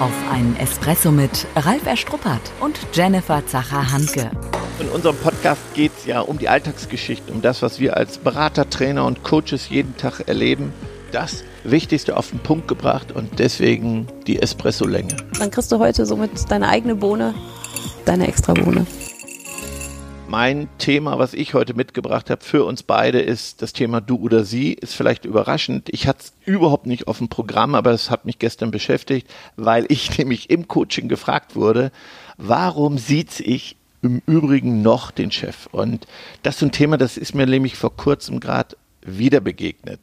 Auf einen Espresso mit Ralf Erstruppert und Jennifer Zacher-Handke. In unserem Podcast geht es ja um die Alltagsgeschichten, um das, was wir als Berater, Trainer und Coaches jeden Tag erleben. Das Wichtigste auf den Punkt gebracht und deswegen die Espresso-Länge. Dann kriegst du heute somit deine eigene Bohne, deine Extrabohne. Mein Thema, was ich heute mitgebracht habe für uns beide, ist das Thema Du oder Sie. Ist vielleicht überraschend. Ich hatte es überhaupt nicht auf dem Programm, aber es hat mich gestern beschäftigt, weil ich nämlich im Coaching gefragt wurde, warum sieht ich im Übrigen noch den Chef? Und das ist ein Thema, das ist mir nämlich vor kurzem gerade wieder begegnet.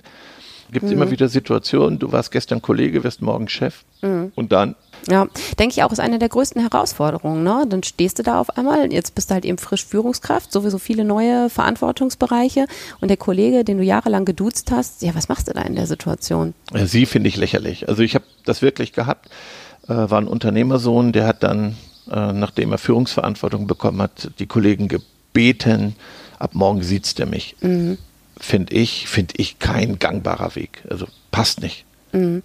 Gibt es immer wieder Situationen, du warst gestern Kollege, wirst morgen Chef und dann? Ja, denke ich auch, ist eine der größten Herausforderungen, ne? Dann stehst du da auf einmal, jetzt bist du halt eben frisch Führungskraft, sowieso viele neue Verantwortungsbereiche und der Kollege, den du jahrelang geduzt hast, ja, was machst du da in der Situation? Ja, sie finde ich lächerlich. Also ich habe das wirklich gehabt, war ein Unternehmersohn, der hat dann, nachdem er Führungsverantwortung bekommen hat, die Kollegen gebeten, ab morgen sieht's der mich. Mhm. Finde ich kein gangbarer Weg. Also passt nicht. Mhm.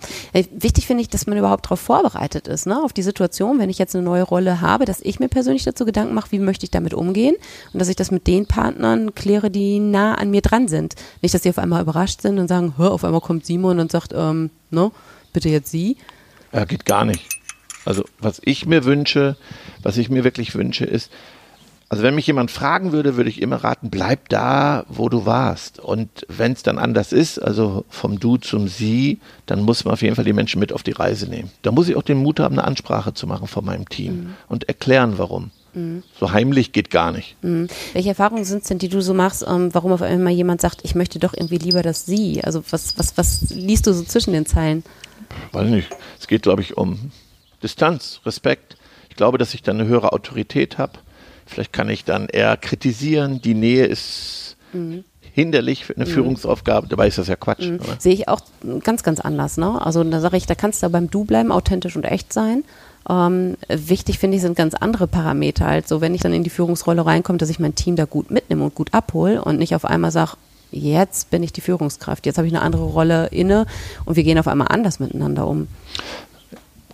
Wichtig finde ich, dass man überhaupt darauf vorbereitet ist, ne? Auf die Situation, wenn ich jetzt eine neue Rolle habe, dass ich mir persönlich dazu Gedanken mache, wie möchte ich damit umgehen und dass ich das mit den Partnern kläre, die nah an mir dran sind. Nicht, dass sie auf einmal überrascht sind und sagen, hör, auf einmal kommt Simon und sagt, ne, bitte jetzt Sie. Ja, geht gar nicht. Also was ich mir wirklich wünsche ist, also wenn mich jemand fragen würde, würde ich immer raten, bleib da, wo du warst. Und wenn es dann anders ist, also vom Du zum Sie, dann muss man auf jeden Fall die Menschen mit auf die Reise nehmen. Da muss ich auch den Mut haben, eine Ansprache zu machen von meinem Team und erklären, warum. So heimlich geht gar nicht. Welche Erfahrungen sind es denn, die du so machst, warum auf einmal jemand sagt, ich möchte doch irgendwie lieber das Sie? Also was liest du so zwischen den Zeilen? Weiß nicht. Es geht, glaube ich, um Distanz, Respekt. Ich glaube, dass ich dann eine höhere Autorität habe. Vielleicht kann ich dann eher kritisieren, die Nähe ist hinderlich für eine Führungsaufgabe, dabei ist das ja Quatsch. Oder? Sehe ich auch ganz, ganz anders, ne? Also da sage ich, da kannst du beim Du bleiben, authentisch und echt sein. Wichtig finde ich, sind ganz andere Parameter, halt so, wenn ich dann in die Führungsrolle reinkomme, dass ich mein Team da gut mitnehme und gut abhole und nicht auf einmal sage, jetzt bin ich die Führungskraft, jetzt habe ich eine andere Rolle inne und wir gehen auf einmal anders miteinander um.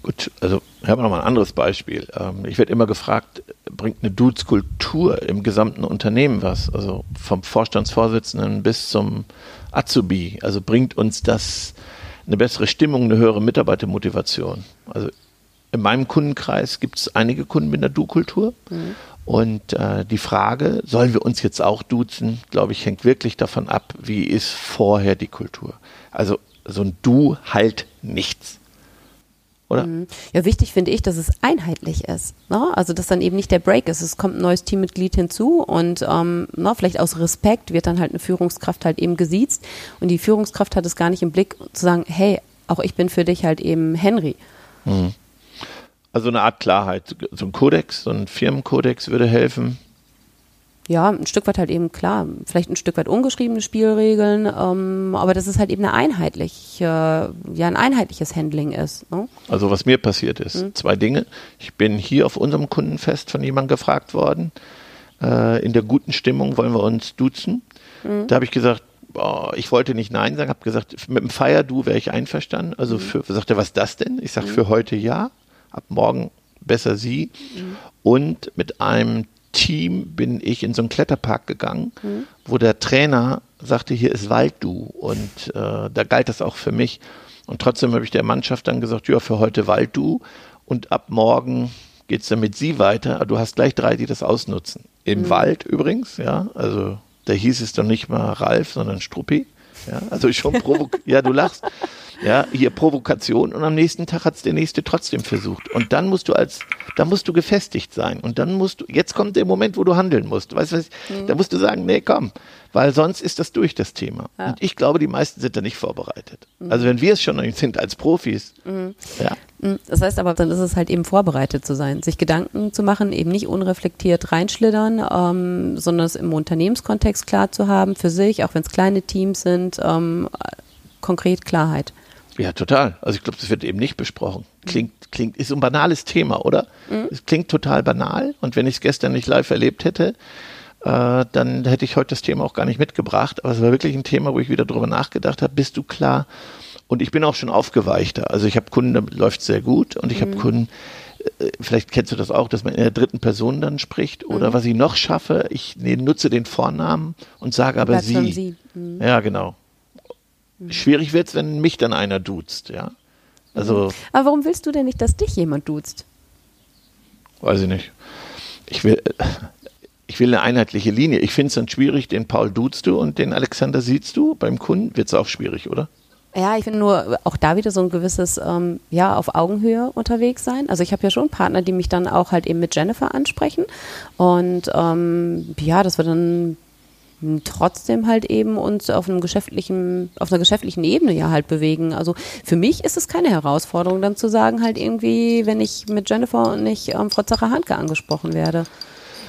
Gut, also ich habe nochmal ein anderes Beispiel. Ich werde immer gefragt, bringt eine Dudes-Kultur im gesamten Unternehmen was? Also vom Vorstandsvorsitzenden bis zum Azubi. Also bringt uns das eine bessere Stimmung, eine höhere Mitarbeitermotivation? Also in meinem Kundenkreis gibt es einige Kunden mit einer Du-Kultur. Und die Frage, sollen wir uns jetzt auch duzen, glaube ich, hängt wirklich davon ab, wie ist vorher die Kultur. Also so ein Du halt nichts. Oder? Ja, wichtig finde ich, dass es einheitlich ist, ne? Also dass dann eben nicht der Break ist, es kommt ein neues Teammitglied hinzu und vielleicht aus Respekt wird dann halt eine Führungskraft halt eben gesiezt und die Führungskraft hat es gar nicht im Blick zu sagen, hey, auch ich bin für dich halt eben Henry. Also eine Art Klarheit, so ein Kodex, so ein Firmenkodex würde helfen. Ja, ein Stück weit halt eben klar, vielleicht ein Stück weit ungeschriebene Spielregeln, aber dass es halt eben ein einheitliches Handling ist. Ne? Also was mir passiert ist, 2 Dinge. Ich bin hier auf unserem Kundenfest von jemandem gefragt worden, in der guten Stimmung wollen wir uns duzen. Da habe ich gesagt, ich wollte nicht Nein sagen, habe gesagt, mit dem Feier-Du wäre ich einverstanden. Also sagt er, was ist das denn? Ich sage, für heute ja, ab morgen besser Sie. Und mit einem Team bin ich in so einen Kletterpark gegangen, wo der Trainer sagte, hier ist Wald-Du und da galt das auch für mich und trotzdem habe ich der Mannschaft dann gesagt, ja, für heute Wald-Du und ab morgen geht's dann mit Sie weiter, aber du hast gleich 3, die das ausnutzen. Im Wald übrigens, ja, also da hieß es dann nicht mal Ralf, sondern Struppi, ja, also schon ja, du lachst. Ja, hier Provokation und am nächsten Tag hat es der Nächste trotzdem versucht. Und dann musst du da musst du gefestigt sein. Und dann musst du, jetzt kommt der Moment, wo du handeln musst. Da musst du sagen, nee, komm, weil sonst ist das durch, das Thema. Ja. Und ich glaube, die meisten sind da nicht vorbereitet. Also wenn wir es schon sind als Profis. Ja. Das heißt aber, dann ist es halt eben vorbereitet zu sein, sich Gedanken zu machen, eben nicht unreflektiert reinschlittern, sondern es im Unternehmenskontext klar zu haben für sich, auch wenn es kleine Teams sind, konkret Klarheit. Ja, total. Also ich glaube, das wird eben nicht besprochen. Klingt, ist ein banales Thema, oder? Es klingt total banal und wenn ich es gestern nicht live erlebt hätte, dann hätte ich heute das Thema auch gar nicht mitgebracht. Aber es war wirklich ein Thema, wo ich wieder drüber nachgedacht habe, bist du klar? Und ich bin auch schon aufgeweichter. Also ich habe Kunden, da läuft es sehr gut. Und ich habe Kunden, vielleicht kennst du das auch, dass man in der dritten Person dann spricht. Oder was ich noch schaffe, ich nutze den Vornamen und sage aber sie. Ja, genau. Schwierig wird es, wenn mich dann einer duzt, ja. Also, aber warum willst du denn nicht, dass dich jemand duzt? Weiß ich nicht. Ich will eine einheitliche Linie. Ich finde es dann schwierig, den Paul duzt du und den Alexander siehst du. Beim Kunden wird es auch schwierig, oder? Ja, ich finde nur auch da wieder so ein gewisses, auf Augenhöhe unterwegs sein. Also ich habe ja schon Partner, die mich dann auch halt eben mit Jennifer ansprechen. Und dass wir dann trotzdem halt eben uns auf einer geschäftlichen Ebene ja halt bewegen. Also für mich ist es keine Herausforderung, dann zu sagen halt irgendwie, wenn ich mit Jennifer und nicht Frau Zacher-Handke angesprochen werde.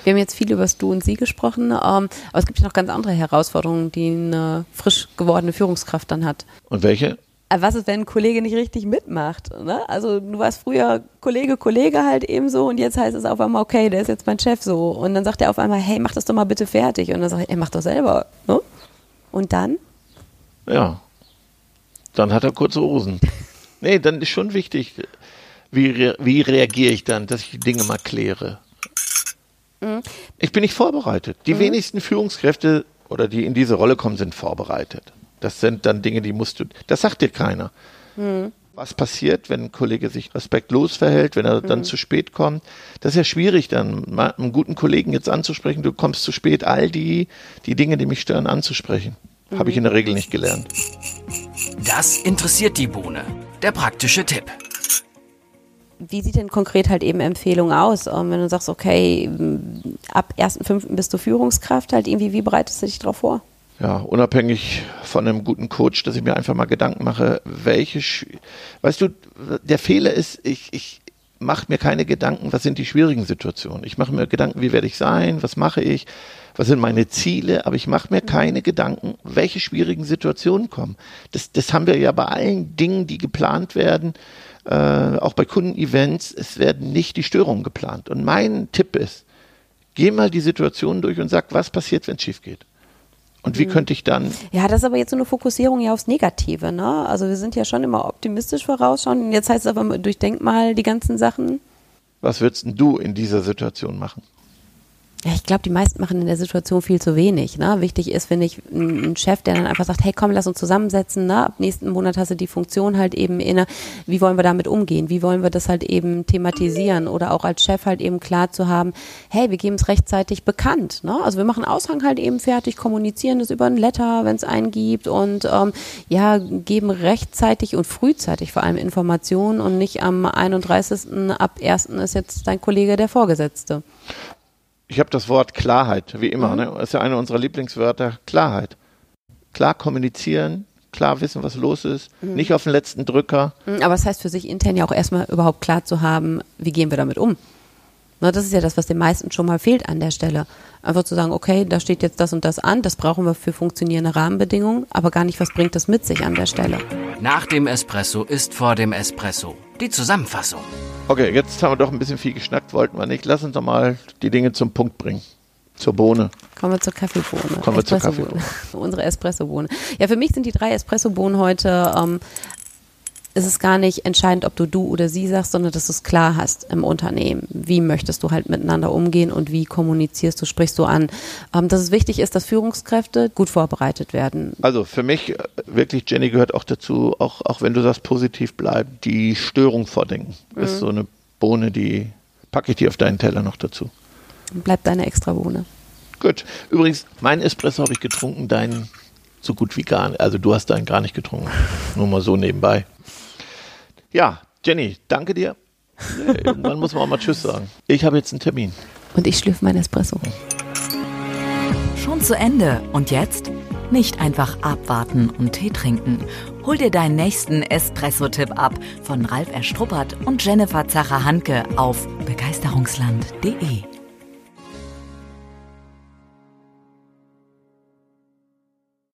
Wir haben jetzt viel über das Du und Sie gesprochen, aber es gibt ja noch ganz andere Herausforderungen, die eine frisch gewordene Führungskraft dann hat. Und welche? Was ist, wenn ein Kollege nicht richtig mitmacht? Ne? Also du warst früher Kollege halt eben so und jetzt heißt es auf einmal, okay, der ist jetzt mein Chef so. Und dann sagt er auf einmal, hey, mach das doch mal bitte fertig. Und dann sage ich, mach doch selber. Ne? Und dann? Ja, dann hat er kurze Hosen. Nee, dann ist schon wichtig, wie reagiere ich dann, dass ich die Dinge mal kläre. Mhm. Ich bin nicht vorbereitet. Die wenigsten Führungskräfte oder die in diese Rolle kommen, sind vorbereitet. Das sind dann Dinge, die musst du, das sagt dir keiner. Hm. Was passiert, wenn ein Kollege sich respektlos verhält, wenn er dann zu spät kommt? Das ist ja schwierig dann, mal einen guten Kollegen jetzt anzusprechen, du kommst zu spät, all die Dinge, die mich stören, anzusprechen. Habe ich in der Regel nicht gelernt. Das interessiert die Bohne. Der praktische Tipp. Wie sieht denn konkret halt eben Empfehlung aus? Wenn du sagst, okay, ab 1.5. bist du Führungskraft, halt irgendwie, wie bereitest du dich darauf vor? Ja, unabhängig von einem guten Coach, dass ich mir einfach mal Gedanken mache, weißt du, der Fehler ist, ich mache mir keine Gedanken, was sind die schwierigen Situationen. Ich mache mir Gedanken, wie werde ich sein, was mache ich, was sind meine Ziele, aber ich mache mir keine Gedanken, welche schwierigen Situationen kommen. Das haben wir ja bei allen Dingen, die geplant werden, auch bei Kundenevents, es werden nicht die Störungen geplant. Und mein Tipp ist, geh mal die Situation durch und sag, was passiert, wenn es schief geht. Und wie könnte ich dann... Ja, das ist aber jetzt so eine Fokussierung ja aufs Negative, ne? Also wir sind ja schon immer optimistisch vorausschauend. Und jetzt heißt es aber, durchdenk mal die ganzen Sachen. Was würdest denn du in dieser Situation machen? Ja, ich glaube, die meisten machen in der Situation viel zu wenig, ne? Wichtig ist, finde ich, ein Chef, der dann einfach sagt, hey, komm, lass uns zusammensetzen, ne? Ab nächsten Monat hast du die Funktion halt eben inne. Wie wollen wir damit umgehen? Wie wollen wir das halt eben thematisieren? Oder auch als Chef halt eben klar zu haben, hey, wir geben es rechtzeitig bekannt, ne? Also wir machen Aushang halt eben fertig, kommunizieren das über ein Letter, wenn es einen gibt und geben rechtzeitig und frühzeitig vor allem Informationen und nicht am 31. ab 1. ist jetzt dein Kollege der Vorgesetzte. Ich habe das Wort Klarheit, wie immer. Ne? Das ist ja einer unserer Lieblingswörter, Klarheit. Klar kommunizieren, klar wissen, was los ist, nicht auf den letzten Drücker. Aber das heißt für sich intern ja auch erstmal überhaupt klar zu haben, wie gehen wir damit um. Na, das ist ja das, was den meisten schon mal fehlt an der Stelle. Einfach zu sagen, okay, da steht jetzt das und das an, das brauchen wir für funktionierende Rahmenbedingungen, aber gar nicht, was bringt das mit sich an der Stelle. Nach dem Espresso ist vor dem Espresso die Zusammenfassung. Okay, jetzt haben wir doch ein bisschen viel geschnackt, wollten wir nicht. Lass uns doch mal die Dinge zum Punkt bringen. Zur Bohne. Kommen wir zur Kaffeebohne. Unsere Espressobohne. Ja, für mich sind die 3 Espressobohnen heute, es ist gar nicht entscheidend, ob du oder sie sagst, sondern dass du es klar hast im Unternehmen. Wie möchtest du halt miteinander umgehen und wie kommunizierst du, sprichst du an. Dass es wichtig ist, dass Führungskräfte gut vorbereitet werden. Also für mich wirklich, Jenny, gehört auch dazu, auch wenn du sagst, positiv bleiben, die Störung vordenken. Ist so eine Bohne, die packe ich dir auf deinen Teller noch dazu. Bleibt deine Extrabohne. Gut. Übrigens, mein Espresso habe ich getrunken, deinen so gut wie gar nicht. Also du hast deinen gar nicht getrunken. Nur mal so nebenbei. Ja, Jenny, danke dir. Irgendwann muss man auch mal Tschüss sagen. Ich habe jetzt einen Termin. Und ich schlürfe mein Espresso. Schon zu Ende. Und jetzt? Nicht einfach abwarten und Tee trinken. Hol dir deinen nächsten Espresso-Tipp ab von Ralf Erstruppert und Jennifer Zacher-Handke auf begeisterungsland.de.